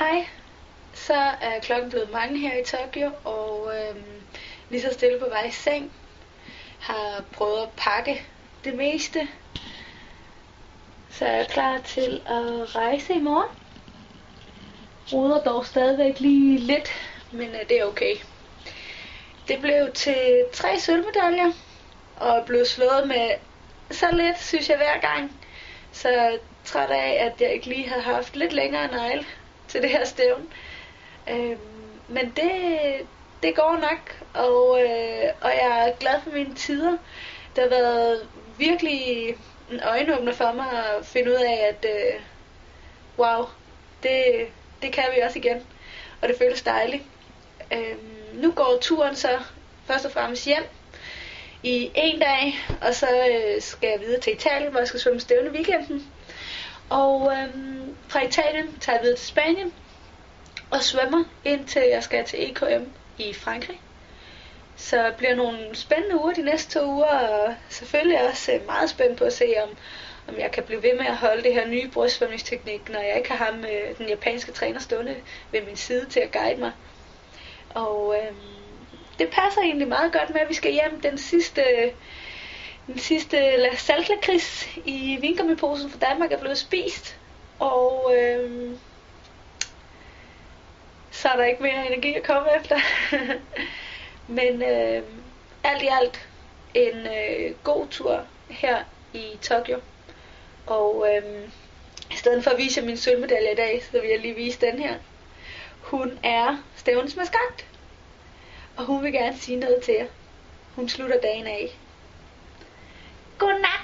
Hej, så er klokken blevet mange her i Tokyo, og lige så stille på vej i seng. Har prøvet at pakke det meste, så er jeg klar til at rejse i morgen. Roder dog stadigvæk lige lidt, men det er okay. Det blev til 3 sølvmedaljer, og blev slået med så lidt, synes jeg, hver gang. Så træt af, at jeg ikke lige havde haft lidt længere negle til det her stævne. Men det går nok, og jeg er glad for mine tider. Det har været virkelig en øjenåbner for mig at finde ud af, at wow, det kan vi også igen. Og det føles dejligt. Nu går turen så først og fremmest hjem i en dag, og så skal jeg videre til Italien, hvor jeg skal svømme stævne weekenden. Og fra Italien tager jeg videre til Spanien og svømmer, indtil jeg skal til EKM i Frankrig. Så det bliver nogle spændende uger de næste 2 uger, og selvfølgelig er jeg også meget spændt på at se, om jeg kan blive ved med at holde det her nye brystsvømningsteknik, når jeg ikke har ham, den japanske træner, stående ved min side til at guide mig. Og det passer egentlig meget godt med, at vi skal hjem den sidste saltlakrids i vingummiposen fra Danmark er blevet spist, og så er der ikke mere energi at komme efter. Men alt i alt en god tur her i Tokyo, og i stedet for at vise min sølvmedalje i dag, så vil jeg lige vise den her. Hun er stævnens maskot, og hun vil gerne sige noget til jer. Hun slutter dagen af. Godnat!